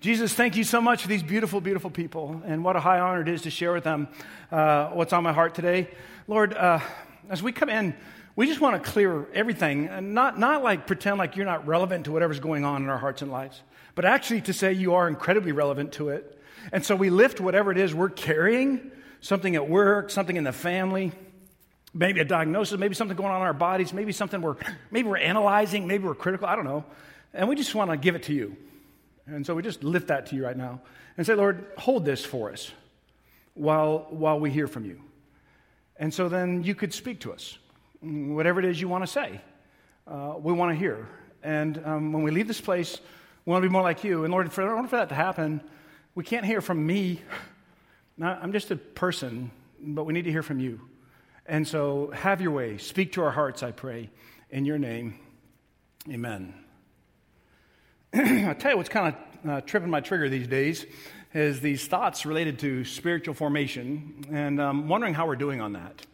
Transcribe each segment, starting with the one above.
Jesus, thank you so much for these beautiful, beautiful people, and what a high honor it is to share with them what's on my heart today. Lord, as we come in, we just want to clear everything, and not like pretend like you're not relevant to whatever's going on in our hearts and lives, but actually to say you are incredibly relevant to it. And so we lift whatever it is we're carrying, something at work, something in the family, maybe a diagnosis, maybe something going on in our bodies, maybe something we're analyzing, maybe we're critical, I don't know. And we just want to give it to you. And so we just lift that to you right now and say, Lord, hold this for us while we hear from you. And so then you could speak to us. Whatever it is you want to say, we want to hear. And when we leave this place, we want to be more like you. And Lord, in order for that to happen, we can't hear from me. I'm just a person, but we need to hear from you. And so have your way. Speak to our hearts, I pray. In your name, amen. I'll tell you what's kind of tripping my trigger these days is these thoughts related to spiritual formation, and wondering how we're doing on that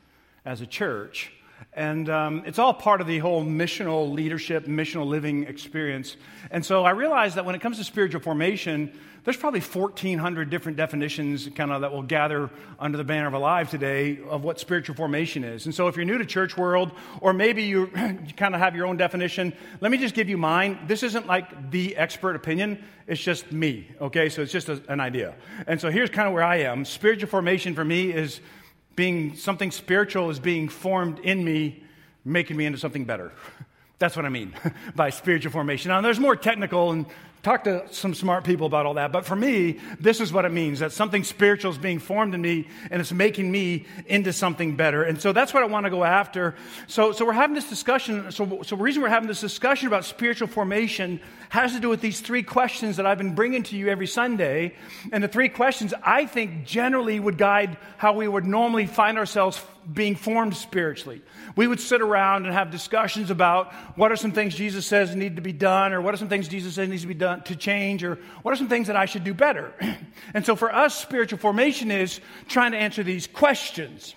as a church. And it's all part of the whole missional leadership, missional living experience. And so I realized that when it comes to spiritual formation, there's probably 1,400 different definitions kind of that will gather under the banner of Alive today of what spiritual formation is. And so if you're new to church world, or maybe you kind of have your own definition, let me just give you mine. This isn't like the expert opinion. It's just me, okay? So it's just an idea. And so here's kind of where I am. Spiritual formation for me is being something spiritual is being formed in me, making me into something better. That's what I mean by spiritual formation. Now, there's more technical, and talk to some smart people about all that. But for me, this is what it means, that something spiritual is being formed in me, and it's making me into something better. And so that's what I want to go after. So we're having this discussion. So the reason we're having this discussion about spiritual formation has to do with these three questions that I've been bringing to you every Sunday. And the three questions, I think, generally would guide how we would normally find ourselves being formed spiritually. We would sit around and have discussions about what are some things Jesus says need to be done, or what are some things Jesus says needs to be done to change, or what are some things that I should do better. And so for us, spiritual formation is trying to answer these questions.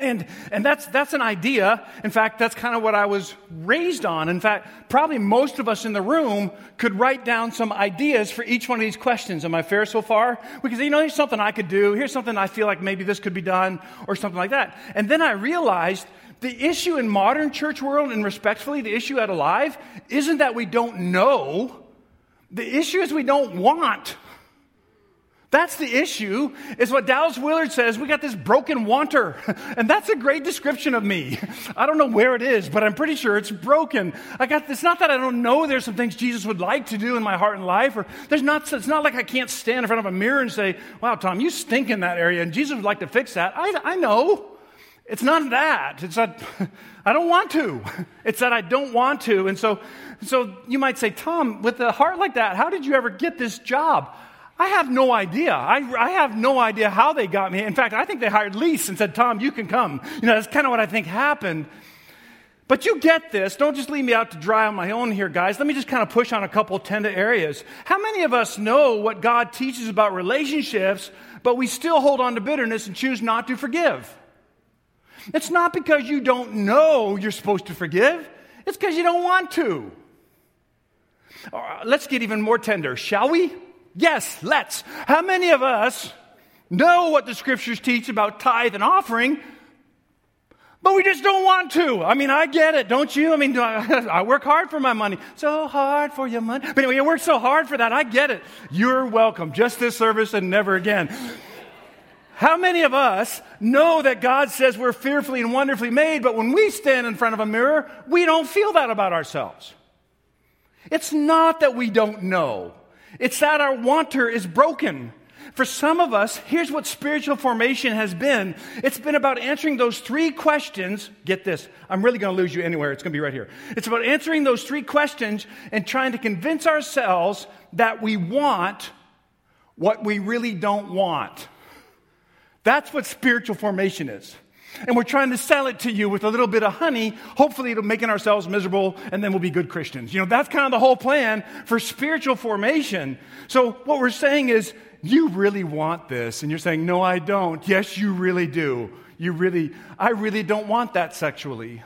And that's an idea. In fact, that's kind of what I was raised on. In fact, probably most of us in the room could write down some ideas for each one of these questions. Am I fair so far? Because, here's something I could do. Here's something I feel like maybe this could be done, or something like that. And then I realized the issue in modern church world, and respectfully, the issue at Alive, isn't that we don't know. The issue is we don't want. That's the issue, is what Dallas Willard says, we got this broken wanter. And that's a great description of me. I don't know where it is, but I'm pretty sure it's broken. It's not that I don't know there's some things Jesus would like to do in my heart and life, or it's not like I can't stand in front of a mirror and say, wow, Tom, you stink in that area, and Jesus would like to fix that. I know. It's not that. It's that I don't want to. It's that I don't want to. And so you might say, Tom, with a heart like that, how did you ever get this job? I have no idea. I have no idea how they got me. In fact, I think they hired Lise and said, Tom, you can come. That's kind of what I think happened. But you get this. Don't just leave me out to dry on my own here, guys. Let me just kind of push on a couple tender areas. How many of us know what God teaches about relationships, but we still hold on to bitterness and choose not to forgive? It's not because you don't know you're supposed to forgive. It's because you don't want to. Let's get even more tender, shall we? Yes, let's. How many of us know what the scriptures teach about tithe and offering, but we just don't want to? I mean, I get it, don't you? I mean, I work hard for my money. So hard for your money. But anyway, you work so hard for that. I get it. You're welcome. Just this service and never again. How many of us know that God says we're fearfully and wonderfully made, but when we stand in front of a mirror, we don't feel that about ourselves? It's not that we don't know. It's that our wanter is broken. For some of us, here's what spiritual formation has been. It's been about answering those three questions. Get this. I'm really going to lose you anywhere. It's going to be right here. It's about answering those three questions and trying to convince ourselves that we want what we really don't want. That's what spiritual formation is. And we're trying to sell it to you with a little bit of honey. Hopefully it'll make ourselves miserable, and then we'll be good Christians. That's kind of the whole plan for spiritual formation. So what we're saying is, you really want this. And you're saying, no, I don't. Yes, you really do. I really don't want that sexually.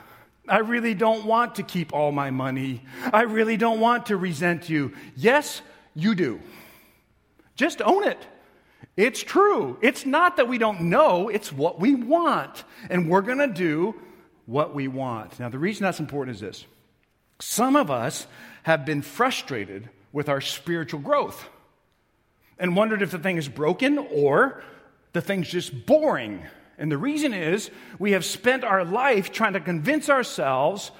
I really don't want to keep all my money. I really don't want to resent you. Yes, you do. Just own it. It's true. It's not that we don't know. It's what we want. And we're going to do what we want. Now, the reason that's important is this. Some of us have been frustrated with our spiritual growth and wondered if the thing is broken or the thing's just boring. And the reason is we have spent our life trying to convince ourselves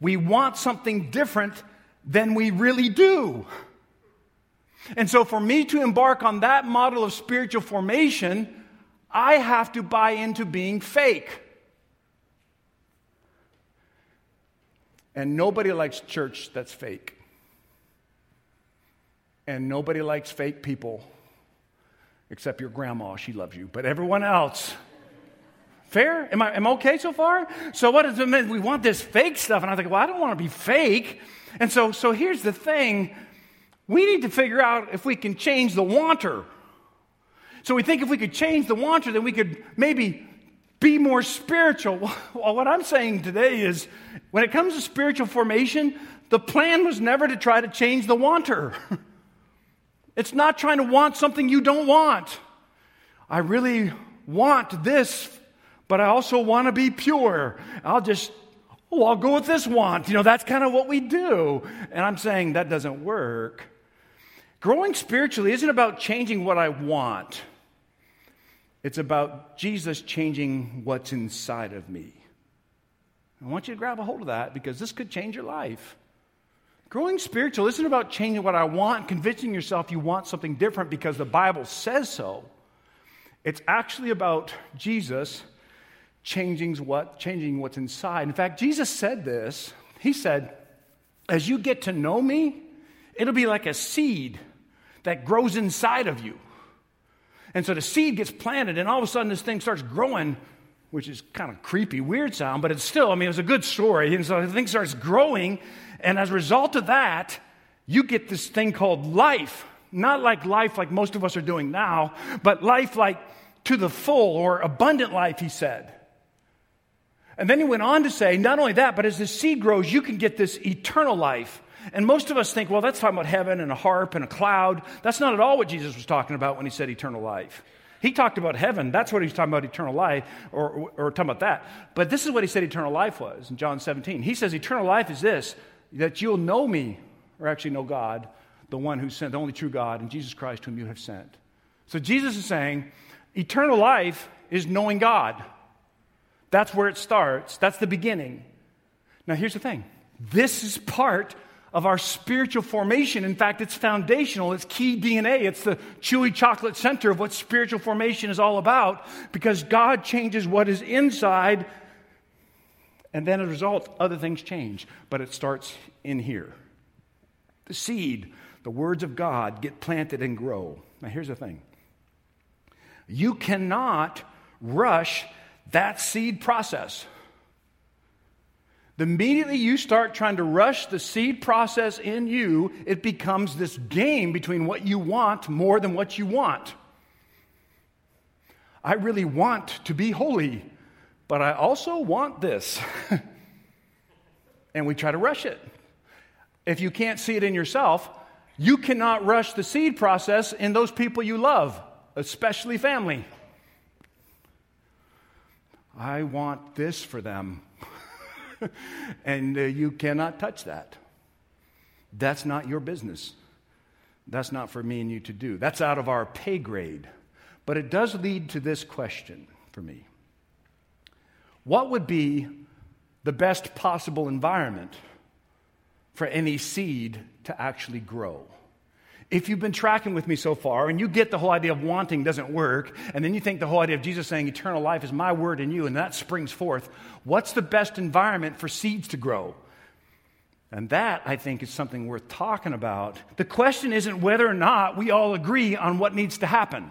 we want something different than we really do. And so for me to embark on that model of spiritual formation, I have to buy into being fake. And nobody likes church that's fake. And nobody likes fake people, except your grandma. She loves you. But everyone else. Fair? Am I okay so far? So what does it mean? We want this fake stuff. And I think, well, I don't want to be fake. And so here's the thing. We need to figure out if we can change the wanter. So we think if we could change the wanter, then we could maybe be more spiritual. Well, what I'm saying today is when it comes to spiritual formation, the plan was never to try to change the wanter. It's not trying to want something you don't want. I really want this, but I also want to be pure. I'll go with this want. That's kind of what we do. And I'm saying that doesn't work. Growing spiritually isn't about changing what I want. It's about Jesus changing what's inside of me. I want you to grab a hold of that because this could change your life. Growing spiritual isn't about changing what I want, convincing yourself you want something different because the Bible says so. It's actually about Jesus changing what's inside. In fact, Jesus said this. He said, as you get to know me, it'll be like a seed that grows inside of you. And so the seed gets planted, and all of a sudden this thing starts growing, which is kind of creepy, weird sound, but it's still, it was a good story. And so the thing starts growing, and as a result of that, you get this thing called life. Not like life like most of us are doing now, but life like to the full or abundant life, he said. And then he went on to say, not only that, but as the seed grows, you can get this eternal life. And most of us think, well, that's talking about heaven and a harp and a cloud. That's not at all what Jesus was talking about when he said eternal life. He talked about heaven. That's what he was talking about, eternal life, or talking about that. But this is what he said eternal life was in John 17. He says eternal life is this, that you'll know me, or actually know God, the one who sent, the only true God, and Jesus Christ whom you have sent. So Jesus is saying eternal life is knowing God. That's where it starts. That's the beginning. Now here's the thing. This is part of our spiritual formation. In fact, it's foundational. It's key DNA. It's the chewy chocolate center of what spiritual formation is all about because God changes what is inside, and then as a result, other things change. But it starts in here. The seed, the words of God, get planted and grow. Now, here's the thing. You cannot rush that seed process. The minute you start trying to rush the seed process in you, it becomes this game between what you want more than what you want. I really want to be holy, but I also want this. And we try to rush it. If you can't see it in yourself, you cannot rush the seed process in those people you love, especially family. I want this for them. And you cannot touch that. That's not your business. That's not for me and you to do. That's out of our pay grade. But it does lead to this question for me. What would be the best possible environment for any seed to actually grow? If you've been tracking with me so far, and you get the whole idea of wanting doesn't work, and then you think the whole idea of Jesus saying eternal life is my word in you, and that springs forth, what's the best environment for seeds to grow? And that, I think, is something worth talking about. The question isn't whether or not we all agree on what needs to happen.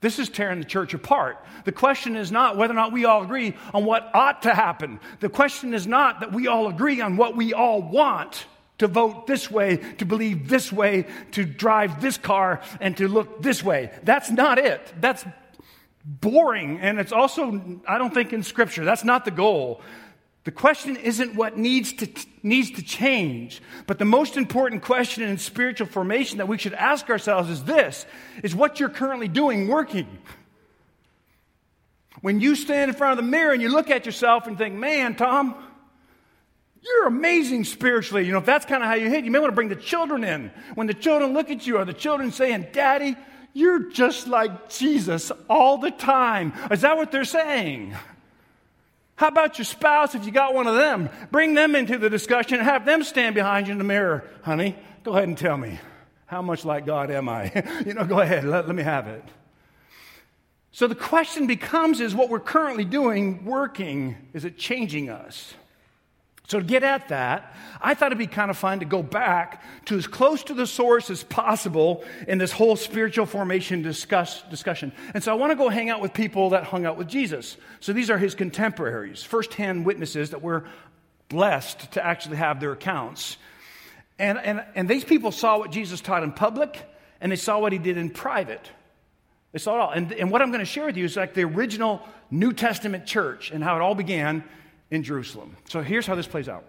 This is tearing the church apart. The question is not whether or not we all agree on what ought to happen. The question is not that we all agree on what we all want. To vote this way, to believe this way, to drive this car, and to look this way. That's not it. That's boring, and it's also, I don't think, in Scripture. That's not the goal. The question isn't what needs to change, but the most important question in spiritual formation that we should ask ourselves is this, is what you're currently doing working? When you stand in front of the mirror and you look at yourself and think, man, Tom, you're amazing spiritually. You know, if that's kind of how you hit, you may want to bring the children in. When the children look at you, are the children saying, Daddy, you're just like Jesus all the time? Is that what they're saying? How about your spouse if you got one of them? Bring them into the discussion and have them stand behind you in the mirror. Honey, go ahead and tell me, how much like God am I? You know, go ahead, let me have it. So the question becomes, is what we're currently doing working? Is it changing us? So to get at that, I thought it'd be kind of fun to go back to as close to the source as possible in this whole spiritual formation discussion. And so I want to go hang out with people that hung out with Jesus. So these are his contemporaries, firsthand witnesses that we're blessed to actually have their accounts. And these people saw what Jesus taught in public, and they saw what he did in private. They saw it all. And what I'm going to share with you is like the original New Testament church and how it all began in Jerusalem. So here's how this plays out.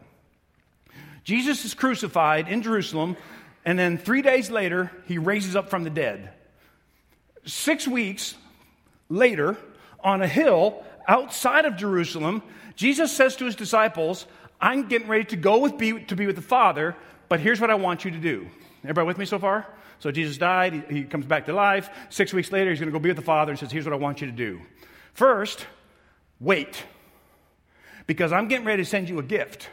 Jesus is crucified in Jerusalem, and then 3 days later, he raises up from the dead. 6 weeks later, on a hill outside of Jerusalem, Jesus says to his disciples, I'm getting ready to go to be with the Father, but here's what I want you to do. Everybody with me so far? So Jesus died, he comes back to life. 6 weeks later, he's going to go be with the Father and says, here's what I want you to do. First, wait. Because I'm getting ready to send you a gift,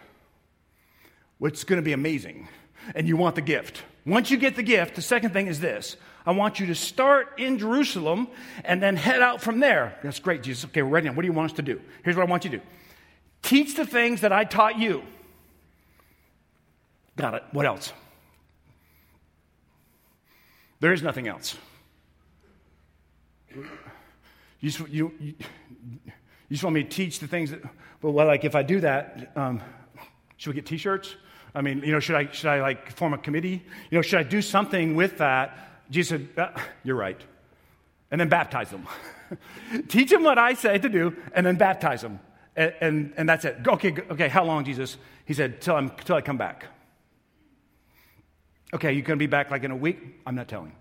which is going to be amazing. And you want the gift. Once you get the gift, the second thing is this. I want you to start in Jerusalem and then head out from there. That's great, Jesus. Okay, we're ready now. What do you want us to do? Here's what I want you to do. Teach the things that I taught you. Got it. What else? There is nothing else. You just want me to teach the things that, well, like if I do that, should we get T-shirts? I mean, you know, should I like form a committee? You know, should I do something with that? Jesus said, you're right. And then baptize them. Teach them what I say to do, and then baptize them. And that's it. Okay, how long, Jesus? He said, till I come back. Okay, you're going to be back like in a week? I'm not telling.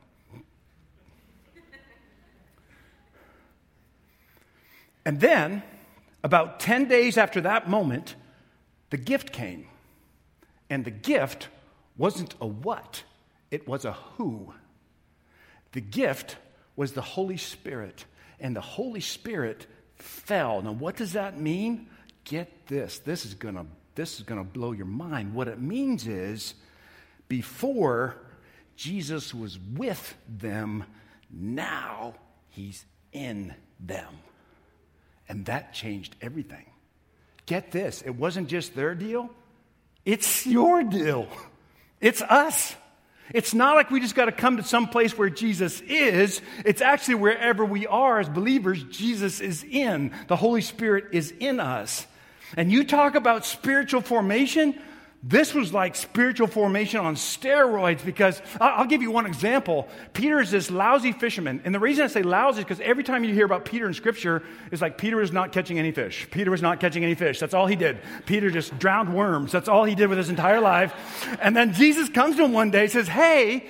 And then, about 10 days after that moment, the gift came. And the gift wasn't a what, it was a who. The gift was the Holy Spirit. And the Holy Spirit fell. Now, what does that mean? Get this. This is gonna blow your mind. What it means is, before Jesus was with them, now he's in them. And that changed everything. Get this. It wasn't just their deal. It's your deal. It's us. It's not like we just got to come to some place where Jesus is. It's actually wherever we are as believers, Jesus is in. The Holy Spirit is in us. And you talk about spiritual formation. This was like spiritual formation on steroids, because I'll give you one example. Peter is this lousy fisherman. And the reason I say lousy is because every time you hear about Peter in Scripture, it's like Peter is not catching any fish. Peter was not catching any fish. That's all he did. Peter just drowned worms. That's all he did with his entire life. And then Jesus comes to him one day and says, hey,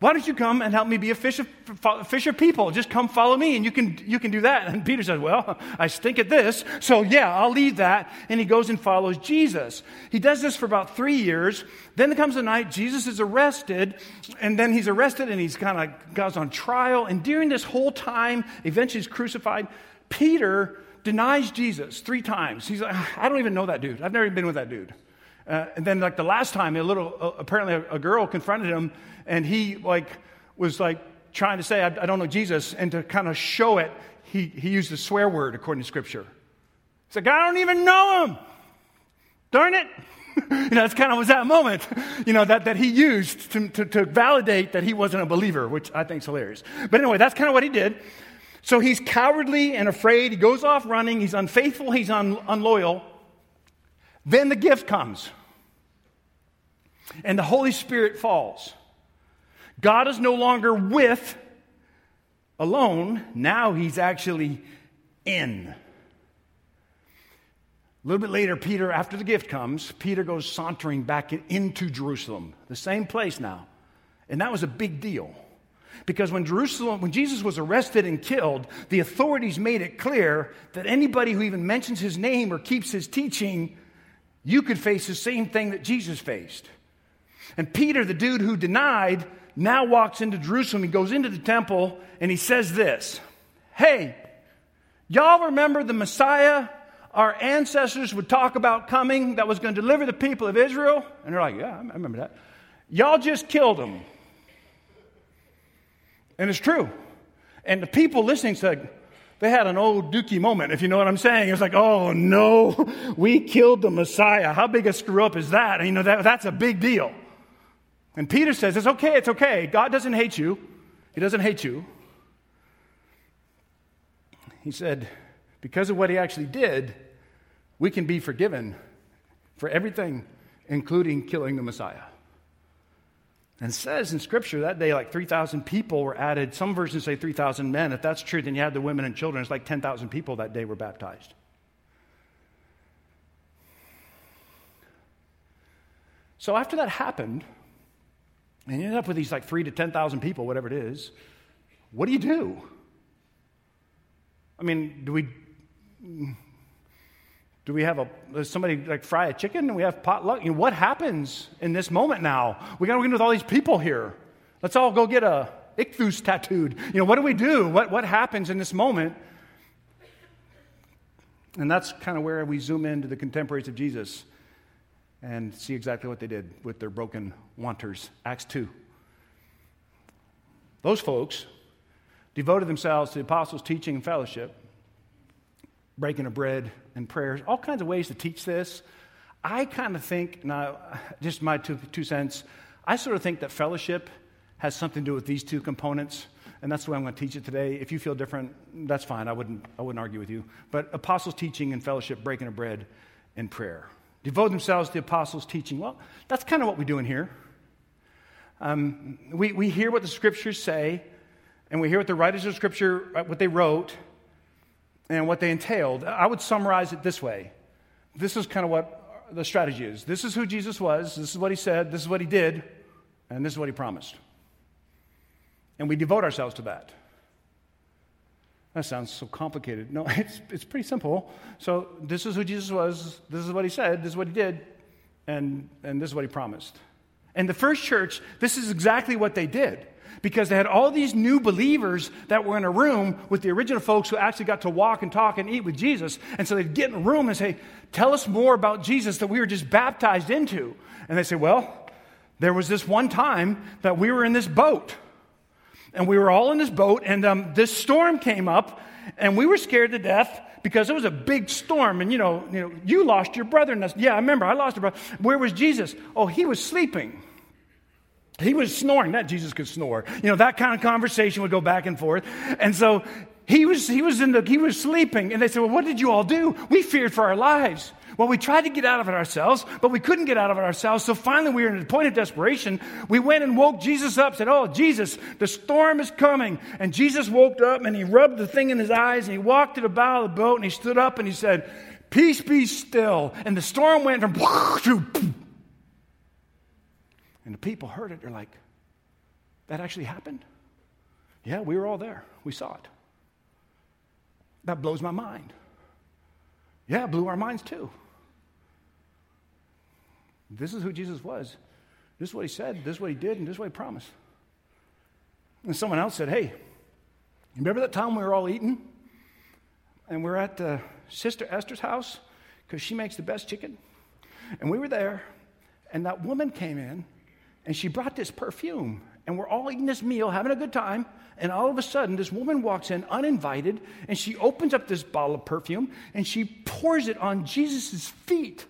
why don't you come and help me be a fish of people? Just come follow me and you can do that. And Peter says, well, I stink at this, so yeah, I'll leave that. And he goes and follows Jesus. He does this for about 3 years. Then there comes a night, Jesus is arrested, and then he's arrested and he's kind of goes on trial. And during this whole time, eventually he's crucified. Peter denies Jesus 3 times. He's like, I don't even know that dude. I've never even been with that dude. And then, like the last time, apparently a girl confronted him, and he was trying to say, "I don't know Jesus," and to kind of show it, he used a swear word according to Scripture. He's like, "I don't even know him." Darn it! That's kind of was that moment, that he used to validate that he wasn't a believer, which I think is hilarious. But anyway, that's kind of what he did. So he's cowardly and afraid. He goes off running. He's unfaithful. He's unloyal. Then the gift comes, and the Holy Spirit falls. God is no longer alone. Now he's actually in. A little bit later, Peter, after the gift comes, Peter goes sauntering back into Jerusalem, the same place now. And that was a big deal. Because when Jesus was arrested and killed, the authorities made it clear that anybody who even mentions his name or keeps his teaching, you could face the same thing that Jesus faced. And Peter, the dude who denied, now walks into Jerusalem. He goes into the temple and he says this, "Hey, y'all remember the Messiah our ancestors would talk about coming that was going to deliver the people of Israel?" And they're like, "Yeah, I remember that. Y'all just killed him." And it's true. And the people listening said, they had an old dookie moment, if you know what I'm saying. It's like, oh no, we killed the Messiah. How big a screw up is that? And, that's a big deal. And Peter says, it's okay, it's okay. God doesn't hate you. He doesn't hate you. He said, because of what he actually did, we can be forgiven for everything, including killing the Messiah. And it says in Scripture that day, like 3,000 people were added. Some versions say 3,000 men. If that's true, then you had the women and children. It's like 10,000 people that day were baptized. So after that happened, and you end up with these like 3,000 to 10,000 people, whatever it is, what do? I mean, do we have does somebody like fry a chicken and we have potluck? What happens in this moment now? We got to get with all these people here. Let's all go get a ichthus tattooed. What do we do? What happens in this moment? And that's kind of where we zoom into the contemporaries of Jesus and see exactly what they did with their broken wanters. Acts 2. Those folks devoted themselves to the apostles' teaching and fellowship, breaking of bread and prayers, all kinds of ways to teach this. I kind of think, now, just my two cents, I sort of think that fellowship has something to do with these two components, and that's the way I'm going to teach it today. If you feel different, that's fine. I wouldn't argue with you. But apostles' teaching and fellowship, breaking of bread and prayer. Devote themselves to the apostles' teaching. Well, that's kind of what we do in here. We hear what the Scriptures say, and we hear what the writers of Scripture, what they wrote, and what they entailed. I would summarize it this way. This is kind of what the strategy is. This is who Jesus was. This is what he said. This is what he did. And this is what he promised. And we devote ourselves to that. That sounds so complicated. No, it's pretty simple. So this is who Jesus was. This is what he said. This is what he did. And this is what he promised. And the first church, this is exactly what they did. Because they had all these new believers that were in a room with the original folks who actually got to walk and talk and eat with Jesus. And so they'd get in a room and say, tell us more about Jesus that we were just baptized into. And they say, well, there was this one time that we were in this boat. And we were all in this boat, and this storm came up, and we were scared to death because it was a big storm. And, you lost your brother. And yeah, I remember, I lost a brother. Where was Jesus? Oh, he was sleeping. He was snoring. That Jesus could snore. That kind of conversation would go back and forth. And so he was sleeping. And they said, well, what did you all do? We feared for our lives. Well, we tried to get out of it ourselves, but we couldn't get out of it ourselves. So finally, we were in a point of desperation. We went and woke Jesus up, said, oh, Jesus, the storm is coming. And Jesus woke up and he rubbed the thing in his eyes and he walked to the bow of the boat and he stood up and he said, peace be still. And the storm went from to. And the people heard it. They're like, that actually happened? Yeah, we were all there. We saw it. That blows my mind. Yeah, it blew our minds too. This is who Jesus was. This is what he said. This is what he did. And this is what he promised. And someone else said, hey, you remember that time we were all eating? And we're at Sister Esther's house because she makes the best chicken. And we were there. And that woman came in, and she brought this perfume. And we're all eating this meal, having a good time. And all of a sudden, this woman walks in uninvited, and she opens up this bottle of perfume, and she pours it on Jesus' feet.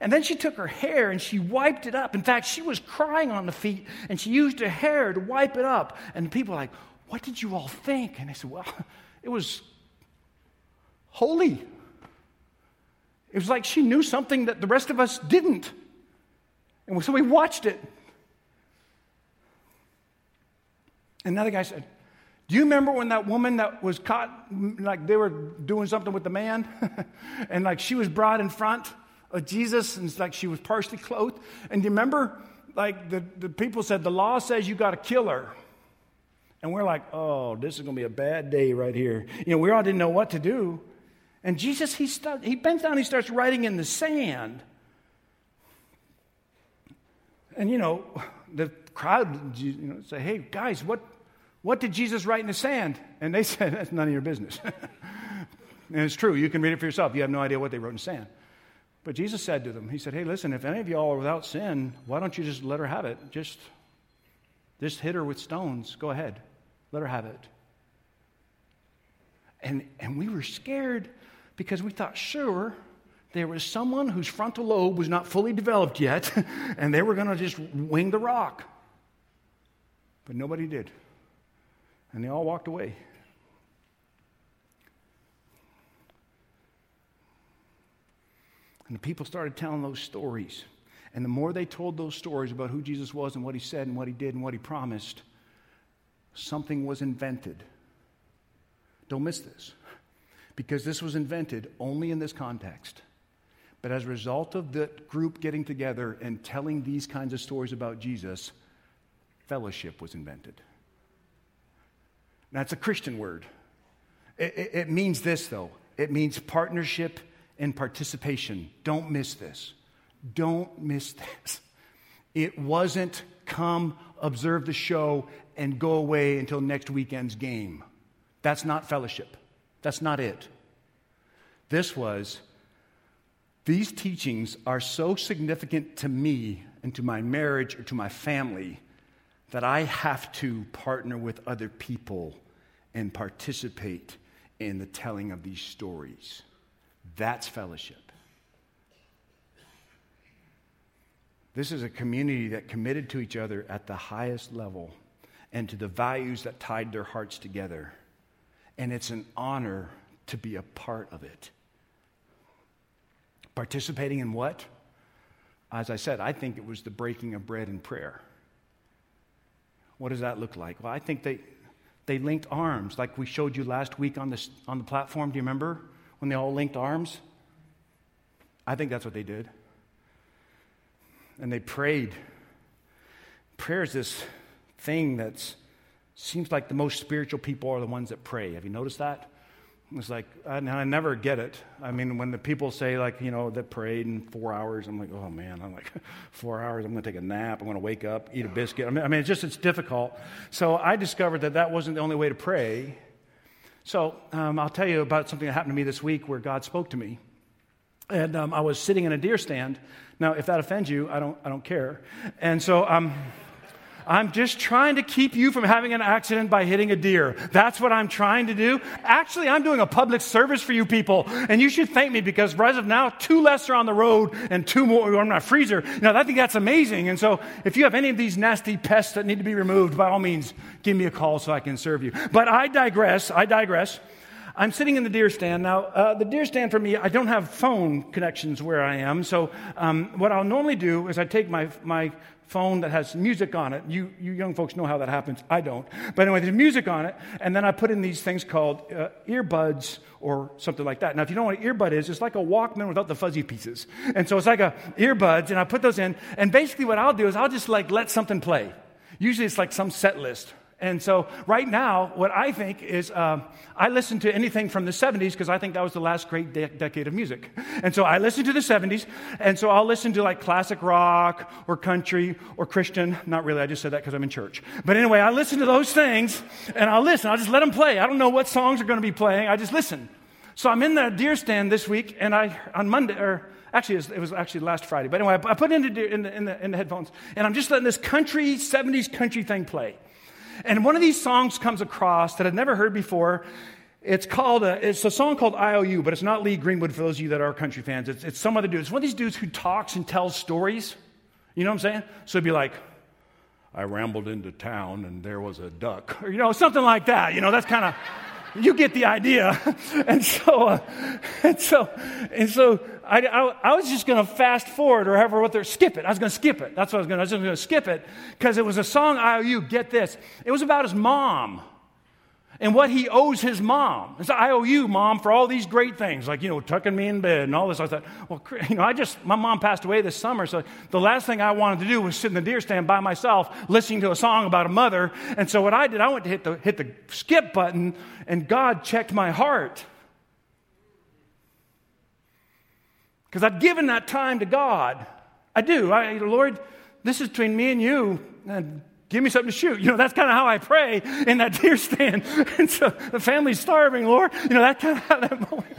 And then she took her hair, and she wiped it up. In fact, she was crying on the feet, and she used her hair to wipe it up. And the people were like, what did you all think? And they said, well, it was holy. It was like she knew something that the rest of us didn't. And so we watched it. Another guy said, Do you remember when that woman that was caught, like they were doing something with the man, and like she was brought in front of Jesus, and it's like she was partially clothed? And do you remember, like the people said, the law says you got to kill her. And we're like, oh, this is going to be a bad day right here. You know, we all didn't know what to do. And Jesus, he bends down, he starts writing in the sand. And, you know, the crowd, you know, say, hey, guys, what did Jesus write in the sand? And they said, that's none of your business. And it's true. You can read it for yourself. You have no idea what they wrote in the sand. But Jesus said to them, he said, hey, listen, if any of y'all are without sin, why don't you just let her have it? Just hit her with stones. Go ahead. Let her have it. And we were scared because we thought, sure, there was someone whose frontal lobe was not fully developed yet, and they were going to just wing the rock. But nobody did. And they all walked away. And the people started telling those stories. And the more they told those stories about who Jesus was and what he said and what he did and what he promised, something was invented. Don't miss this, because this was invented only in this context. But as a result of the group getting together and telling these kinds of stories about Jesus, fellowship was invented. That's a Christian word. It means this, though. It means partnership and participation. Don't miss this. Don't miss this. It wasn't come, observe the show, and go away until next weekend's game. That's not fellowship. That's not it. This was, these teachings are so significant to me and to my marriage or to my family that I have to partner with other people and participate in the telling of these stories. That's fellowship. This is a community that committed to each other at the highest level and to the values that tied their hearts together. And it's an honor to be a part of it. Participating in what? As I said, I think it was the breaking of bread and prayer. What does that look like? Well, I think they linked arms, like we showed you last week on the platform. Do you remember when they all linked arms? I think that's what they did. And they prayed. Prayer is this thing that's seems like the most spiritual people are the ones that pray. Have you noticed that? It's like, I never get it. I mean, when the people say, like, you know, that prayed in 4 hours, I'm like, oh, man, 4 hours, I'm going to take a nap, I'm going to wake up, eat a biscuit. I mean, it's difficult. So I discovered that wasn't the only way to pray. So I'll tell you about something that happened to me this week where God spoke to me. And I was sitting in a deer stand. Now, if that offends you, I don't care. And so I'm just trying to keep you from having an accident by hitting a deer. That's what I'm trying to do. Actually, I'm doing a public service for you people, and you should thank me because as of now, 2 less are on the road and 2 more are in my freezer. Now, I think that's amazing. And so if you have any of these nasty pests that need to be removed, by all means, give me a call so I can serve you. But I digress. I'm sitting in the deer stand. Now, the deer stand for me, I don't have phone connections where I am. So what I'll normally do is I take my phone that has music on it. You young folks know how that happens. I don't. But anyway, there's music on it. And then I put in these things called earbuds or something like that. Now, if you don't know what an earbud is, it's like a Walkman without the fuzzy pieces. And so it's like earbuds, and I put those in. And basically what I'll do is I'll just like let something play. Usually it's like some set list. And so right now, what I think is I listen to anything from the 70s because I think that was the last great decade of music. And so I listen to the 70s. And so I'll listen to like classic rock or country or Christian. Not really. I just said that because I'm in church. But anyway, I listen to those things and I'll listen. I'll just let them play. I don't know what songs are going to be playing. I just listen. So I'm in the deer stand this week and it was last Friday. But anyway, I put it in the headphones and I'm just letting this 70s country thing play. And one of these songs comes across that I'd never heard before. It's a song called IOU, but it's not Lee Greenwood for those of you that are country fans. It's some other dude. It's one of these dudes who talks and tells stories. You know what I'm saying? So it'd be like, I rambled into town and there was a duck. Or, something like that. That's kind of... You get the idea. And so I was just going to fast forward or however, skip it. I was going to skip it. That's what I was going to skip it because it was a song, IOU, get this. It was about his mom. and what he owes his mom. It's like, I owe you, Mom, for all these great things, like, you know, tucking me in bed and all this. I thought, well, you know, my mom passed away this summer, so the last thing I wanted to do was sit in the deer stand by myself listening to a song about a mother. And so what I did, I went to hit the skip button, and God checked my heart. Because I'd given that time to God. I do. Lord, this is between me and you, and give me something to shoot. You know, that's kind of how I pray in that deer stand. And so the family's starving, Lord. You know, that kind of how that moment,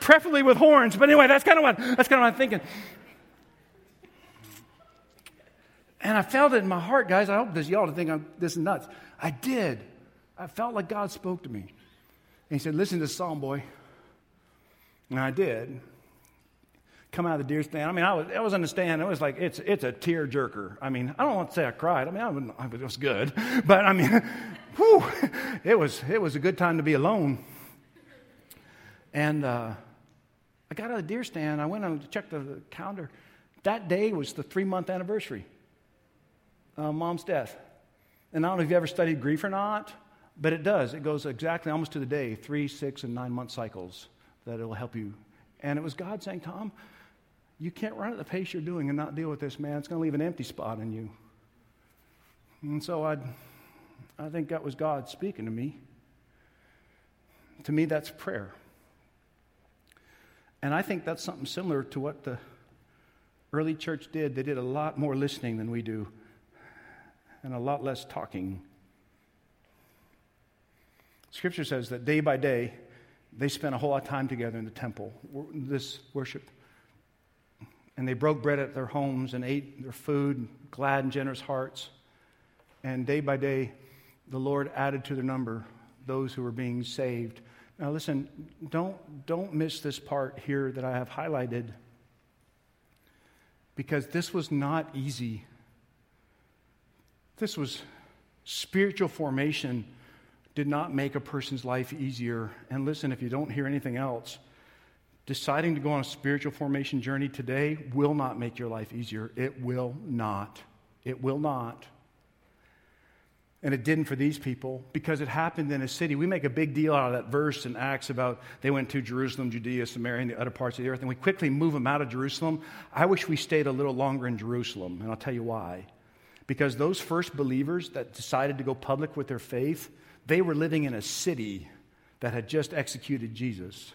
preferably with horns. But anyway, that's kind of what I'm thinking. And I felt it in my heart, guys. I hope y'all don't think I'm this nuts. I did. I felt like God spoke to me. And he said, listen to this song, boy. And I did. Come out of the deer stand. I mean, I was in the stand. It was like, it's a tear jerker. I mean, I don't want to say I cried. I mean, it was good. But I mean, whew, it was a good time to be alone. And I got out of the deer stand. I went and checked the calendar. That day was the 3-month anniversary of Mom's death. And I don't know if you ever studied grief or not, but it does. It goes exactly almost to the day, 3, 6, and 9-month cycles that it will help you. And it was God saying, Tom, you can't run at the pace you're doing and not deal with this, man. It's going to leave an empty spot in you. And so I think that was God speaking to me. To me, that's prayer. And I think that's something similar to what the early church did. They did a lot more listening than we do and a lot less talking. Scripture says that day by day, they spent a whole lot of time together in the temple, this worship. And they broke bread at their homes and ate their food, glad and generous hearts. And day by day, the Lord added to their number those who were being saved. Now listen, don't miss this part here that I have highlighted, because this was not easy. This was spiritual formation. Did not make a person's life easier. And listen, if you don't hear anything else, deciding to go on a spiritual formation journey today will not make your life easier. It will not. It will not. And it didn't for these people, because it happened in a city. We make a big deal out of that verse in Acts about they went to Jerusalem, Judea, Samaria, and the other parts of the earth, and we quickly move them out of Jerusalem. I wish we stayed a little longer in Jerusalem, and I'll tell you why. Because those first believers that decided to go public with their faith, they were living in a city that had just executed Jesus.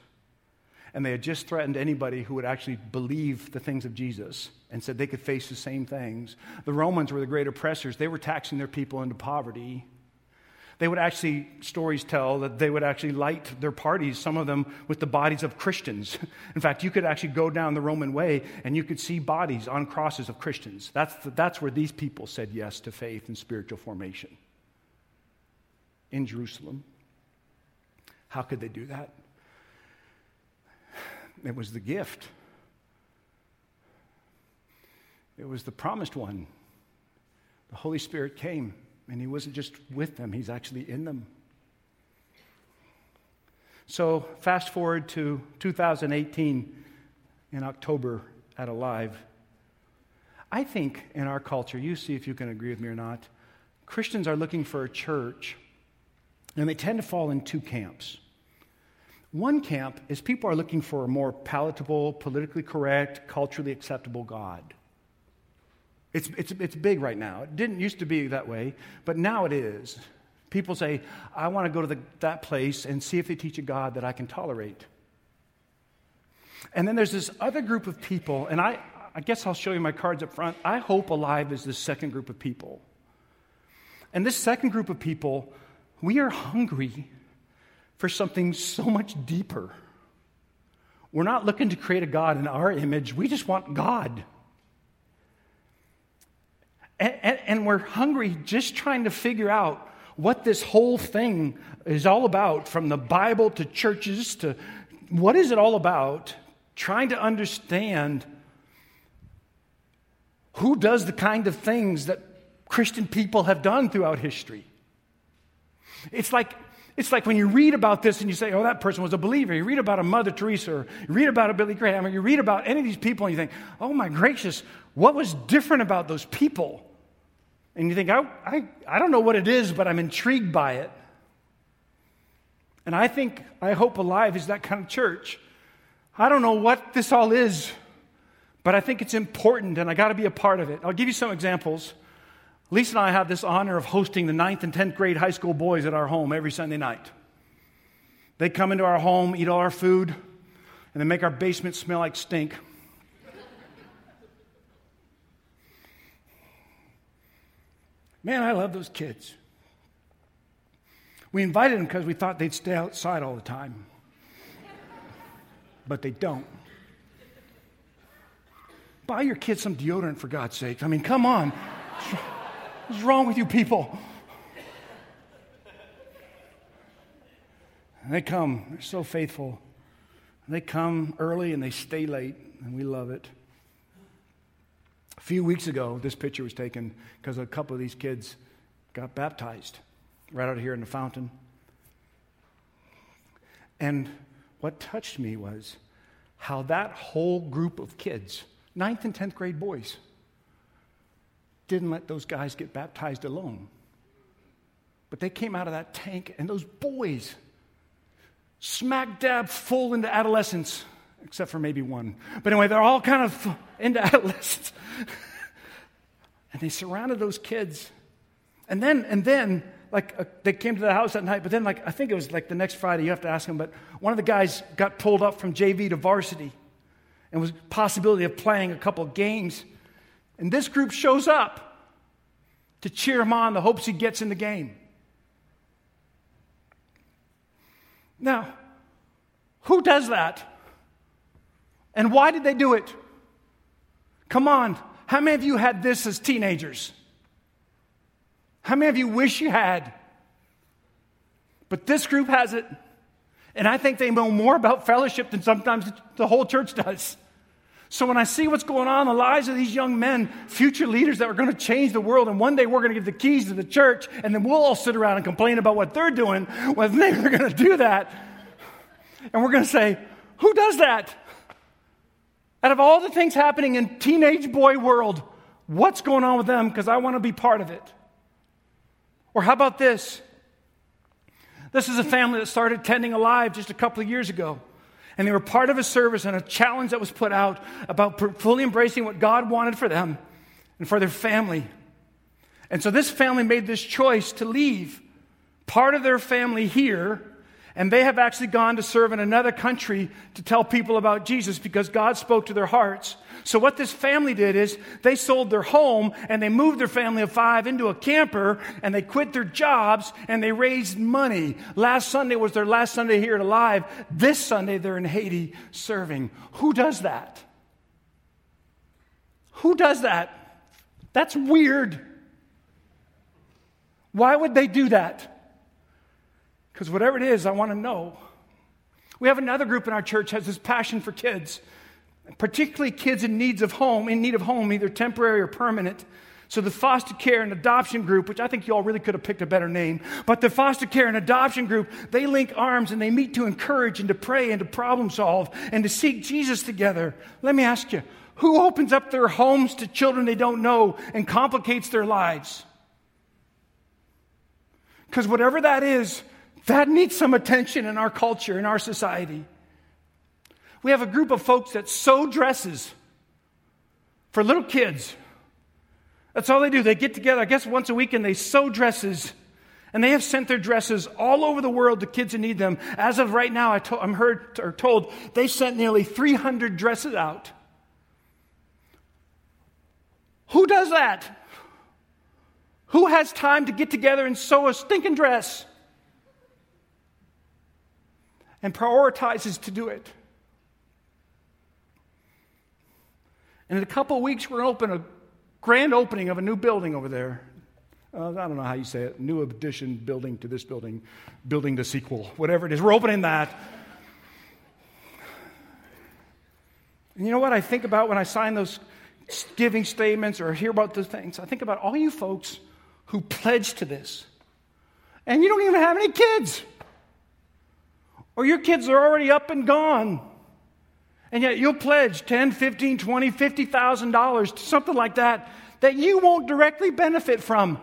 And they had just threatened anybody who would actually believe the things of Jesus and said they could face the same things. The Romans were the great oppressors. They were taxing their people into poverty. They would actually, stories tell, that they would actually light their parties, some of them, with the bodies of Christians. In fact, you could actually go down the Roman way and you could see bodies on crosses of Christians. That's where these people said yes to faith and spiritual formation. In Jerusalem. How could they do that? It was the gift. It was the promised one. The Holy Spirit came, and he wasn't just with them, he's actually in them. So fast forward to 2018 in October at Alive. I think in our culture, you see if you can agree with me or not, Christians are looking for a church. And they tend to fall in two camps. One camp is people are looking for a more palatable, politically correct, culturally acceptable God. It's big right now. It didn't used to be that way, but now it is. People say, I want to go to that place and see if they teach a God that I can tolerate. And then there's this other group of people, and I guess I'll show you my cards up front. I hope Alive is this second group of people. And this second group of people, we are hungry for something so much deeper. We're not looking to create a God in our image. We just want God. And we're hungry just trying to figure out what this whole thing is all about, from the Bible to churches to what is it all about, trying to understand who does the kind of things that Christian people have done throughout history. It's like when you read about this and you say, oh, that person was a believer. You read about a Mother Teresa, or you read about a Billy Graham, or you read about any of these people, and you think, oh, my gracious, what was different about those people? And you think, I don't know what it is, but I'm intrigued by it. And I hope Alive is that kind of church. I don't know what this all is, but I think it's important and I got to be a part of it. I'll give you some examples. Lisa and I have this honor of hosting the 9th and 10th grade high school boys at our home every Sunday night. They come into our home, eat all our food, and they make our basement smell like stink. Man, I love those kids. We invited them because we thought they'd stay outside all the time. But they don't. Buy your kids some deodorant, for God's sake. I mean, come on. What's wrong with you people? And they come. They're so faithful. And they come early and they stay late, and we love it. A few weeks ago, this picture was taken because a couple of these kids got baptized right out here in the fountain. And what touched me was how that whole group of kids, 9th and 10th grade boys, didn't let those guys get baptized alone. But they came out of that tank, and those boys, smack dab full into adolescence, except for maybe one. But anyway, they're all kind of into adolescence. And they surrounded those kids. And then they came to the house that night, but then, I think it was the next Friday, you have to ask him, but one of the guys got pulled up from JV to varsity and was possibility of playing a couple games. And this group shows up to cheer him on the hopes he gets in the game. Now, who does that? And why did they do it? Come on, how many of you had this as teenagers? How many of you wish you had? But this group has it. And I think they know more about fellowship than sometimes the whole church does. So when I see what's going on in the lives of these young men, future leaders that are going to change the world, and one day we're going to get the keys to the church, and then we'll all sit around and complain about what they're doing, well, then they're going to do that. And we're going to say, who does that? Out of all the things happening in teenage boy world, what's going on with them? Because I want to be part of it. Or how about this? This is a family that started attending Alive just a couple of years ago. And they were part of a service and a challenge that was put out about fully embracing what God wanted for them and for their family. And so this family made this choice to leave part of their family here, and they have actually gone to serve in another country to tell people about Jesus because God spoke to their hearts. So what this family did is they sold their home and they moved their family of 5 into a camper and they quit their jobs and they raised money. Last Sunday was their last Sunday here at Alive. This Sunday they're in Haiti serving. Who does that? Who does that? That's weird. Why would they do that? Because whatever it is, I want to know. We have another group in our church that has this passion for kids, particularly kids in need of home, either temporary or permanent. So the foster care and adoption group, which I think you all really could have picked a better name, but the foster care and adoption group, they link arms and they meet to encourage and to pray and to problem solve and to seek Jesus together. Let me ask you, who opens up their homes to children they don't know and complicates their lives? Because whatever that is, that needs some attention in our culture, in our society. We have a group of folks that sew dresses for little kids. That's all they do. They get together, I guess, once a week, and they sew dresses. And they have sent their dresses all over the world to kids who need them. As of right now, I'm told they sent nearly 300 dresses out. Who does that? Who has time to get together and sew a stinking dress? And prioritizes to do it. And in a couple of weeks, we're going to open a grand opening of a new building over there. I don't know how you say it. New addition building to this building. Building the sequel. Whatever it is. We're opening that. And you know what I think about when I sign those giving statements or hear about those things? I think about all you folks who pledged to this. And you don't even have any kids. Or your kids are already up and gone. And yet you'll pledge $10,000, $15,000, $20,000, $50,000 to something like that that you won't directly benefit from.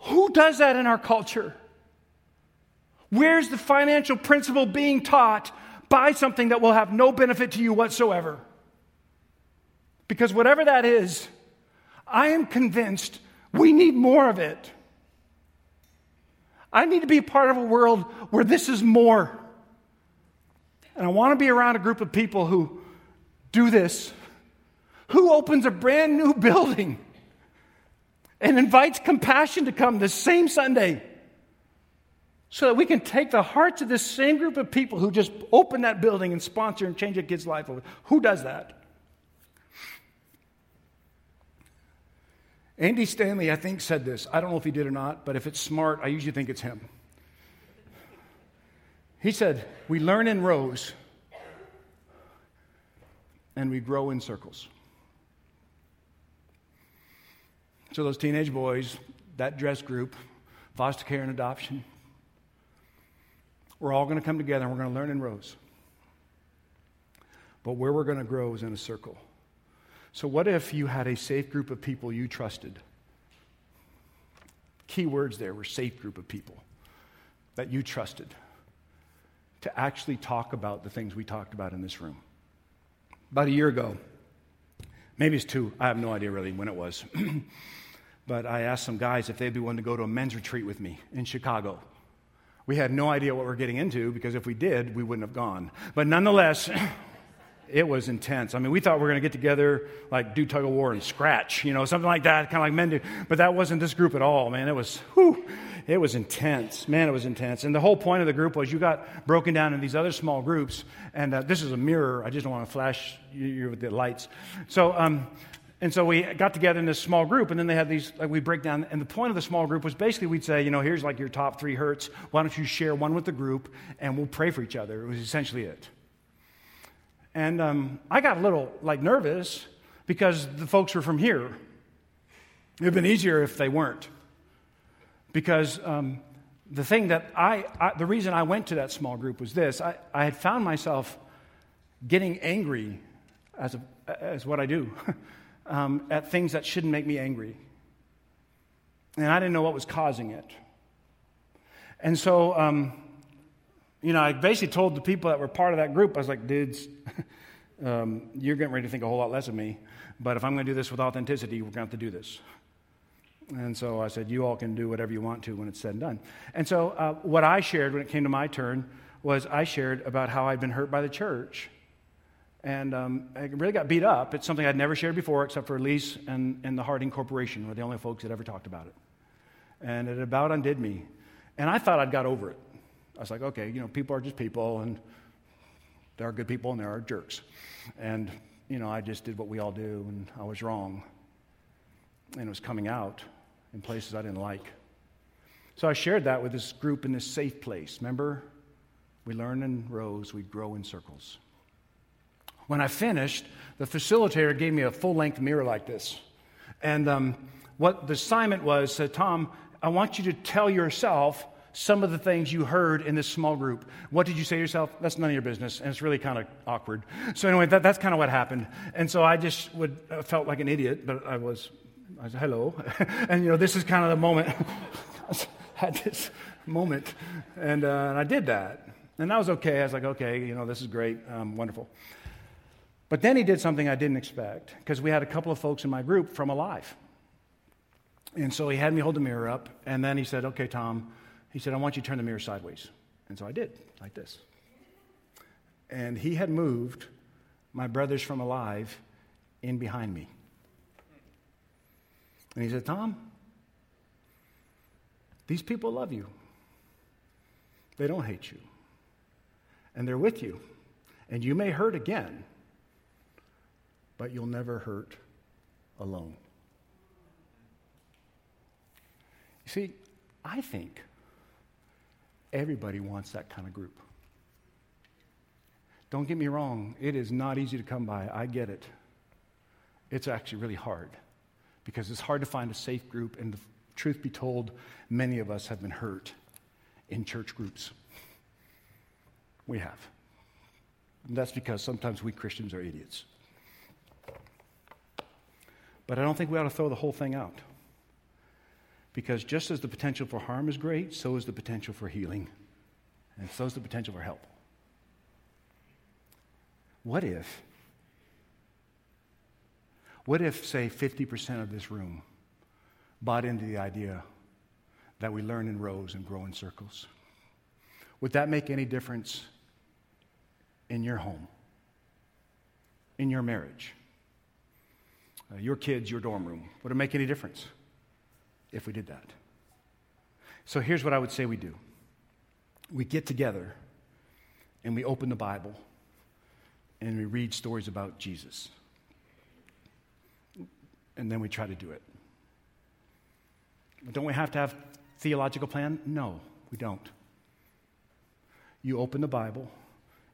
Who does that in our culture? Where's the financial principle being taught by something that will have no benefit to you whatsoever? Because whatever that is, I am convinced we need more of it. I need to be part of a world where this is more. And I want to be around a group of people who do this. Who opens a brand new building and invites compassion to come this same Sunday so that we can take the hearts of this same group of people who just open that building and sponsor and change a kid's life over? Who does that? Andy Stanley, I think, said this. I don't know if he did or not, but if it's smart, I usually think it's him. He said, we learn in rows, and we grow in circles. So those teenage boys, that dress group, foster care and adoption, we're all going to come together, and we're going to learn in rows. But where we're going to grow is in a circle. So what if you had a safe group of people you trusted? Key words there were safe group of people that you trusted to actually talk about the things we talked about in this room. About a year ago, maybe it's two, I have no idea really when it was, but I asked some guys if they'd be willing to go to a men's retreat with me in Chicago. We had no idea what we were getting into, because if we did, we wouldn't have gone. But nonetheless, it was intense. I mean, we thought we were going to get together, like do tug of war and scratch, something like that, kind of like men do. But that wasn't this group at all, man. It was intense. Man, it was intense. And the whole point of the group was you got broken down in these other small groups. And this is a mirror. I just don't want to flash you with the lights. So we got together in this small group, and then they had these, like we break down, and the point of the small group was basically we'd say, here's like your top three hurts. Why don't you share one with the group, and we'll pray for each other. It was essentially it. And I got a little, nervous because the folks were from here. It would have been easier if they weren't. Because the thing that the reason I went to that small group was this. I had found myself getting angry as what I do at things that shouldn't make me angry. And I didn't know what was causing it. And so... I basically told the people that were part of that group, I was like, dudes, you're getting ready to think a whole lot less of me, but if I'm going to do this with authenticity, we're going to have to do this. And so I said, you all can do whatever you want to when it's said and done. And so what I shared when it came to my turn was I shared about how I'd been hurt by the church. And I really got beat up. It's something I'd never shared before except for Elise and the Harding Corporation were the only folks that ever talked about it. And it about undid me. And I thought I'd got over it. I was like, okay, people are just people, and there are good people, and there are jerks. And, I just did what we all do, and I was wrong. And it was coming out in places I didn't like. So I shared that with this group in this safe place. Remember, we learn in rows, we grow in circles. When I finished, the facilitator gave me a full-length mirror like this. And what the assignment was, said, Tom, I want you to tell yourself some of the things you heard in this small group. What did you say to yourself? That's none of your business, and it's really kind of awkward. So anyway, that's kind of what happened. And so I just felt like an idiot, but I was hello. And, this is kind of the moment. I had this moment, and I did that. And that was okay. I was like, okay, this is great, wonderful. But then he did something I didn't expect, because we had a couple of folks in my group from Alive. And so he had me hold the mirror up, and then he said, okay, Tom, he said, I want you to turn the mirror sideways. And so I did, like this. And he had moved my brothers from Alive in behind me. And he said, Tom, these people love you. They don't hate you. And they're with you. And you may hurt again, but you'll never hurt alone. You see, I think... everybody wants that kind of group. Don't get me wrong. It is not easy to come by. I get it. It's actually really hard, because it's hard to find a safe group. And the truth be told, many of us have been hurt in church groups. We have. And that's because sometimes we Christians are idiots. But I don't think we ought to throw the whole thing out. Because just as the potential for harm is great, so is the potential for healing And so is the potential for help. What if, say, 50% of this room bought into the idea that we learn in rows and grow in circles? Would that make any difference in your home, in your marriage, your kids, your dorm room? Would it make any difference if we did that? So here's what I would say we do. We get together and we open the Bible and we read stories about Jesus. And then we try to do it. Don't we have to have a theological plan? No, we don't. You open the Bible,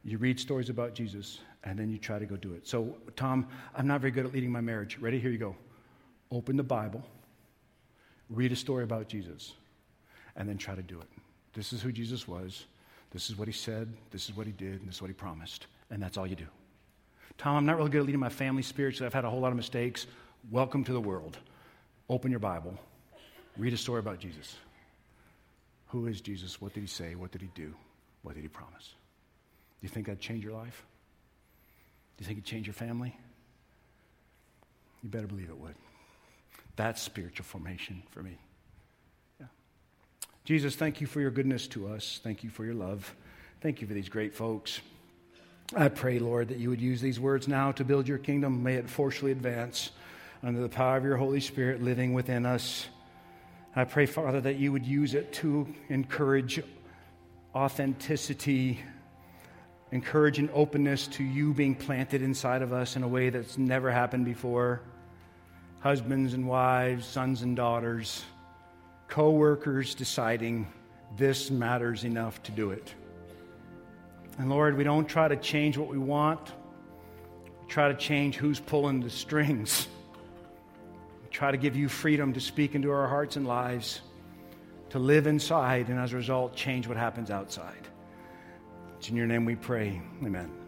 you read stories about Jesus, and then you try to go do it. So, Tom, I'm not very good at leading my marriage. Ready? Here you go. Open the Bible, read a story about Jesus, and then try to do it. This is who Jesus was. This is what he said. This is what he did. And this is what he promised. And that's all you do. Tom, I'm not really good at leading my family spiritually. I've had a whole lot of mistakes. Welcome to the world. Open your Bible. Read a story about Jesus. Who is Jesus? What did he say? What did he do? What did he promise? Do you think that'd change your life? Do you think it'd change your family? You better believe it would. That's spiritual formation for me. Yeah. Jesus, thank you for your goodness to us. Thank you for your love. Thank you for these great folks. I pray, Lord, that you would use these words now to build your kingdom. May it forcefully advance under the power of your Holy Spirit living within us. I pray, Father, that you would use it to encourage authenticity, encourage an openness to you being planted inside of us in a way that's never happened before. Husbands and wives, sons and daughters, co-workers deciding this matters enough to do it. And Lord, we don't try to change what we want. We try to change who's pulling the strings. We try to give you freedom to speak into our hearts and lives, to live inside, and as a result, change what happens outside. It's in your name we pray. Amen.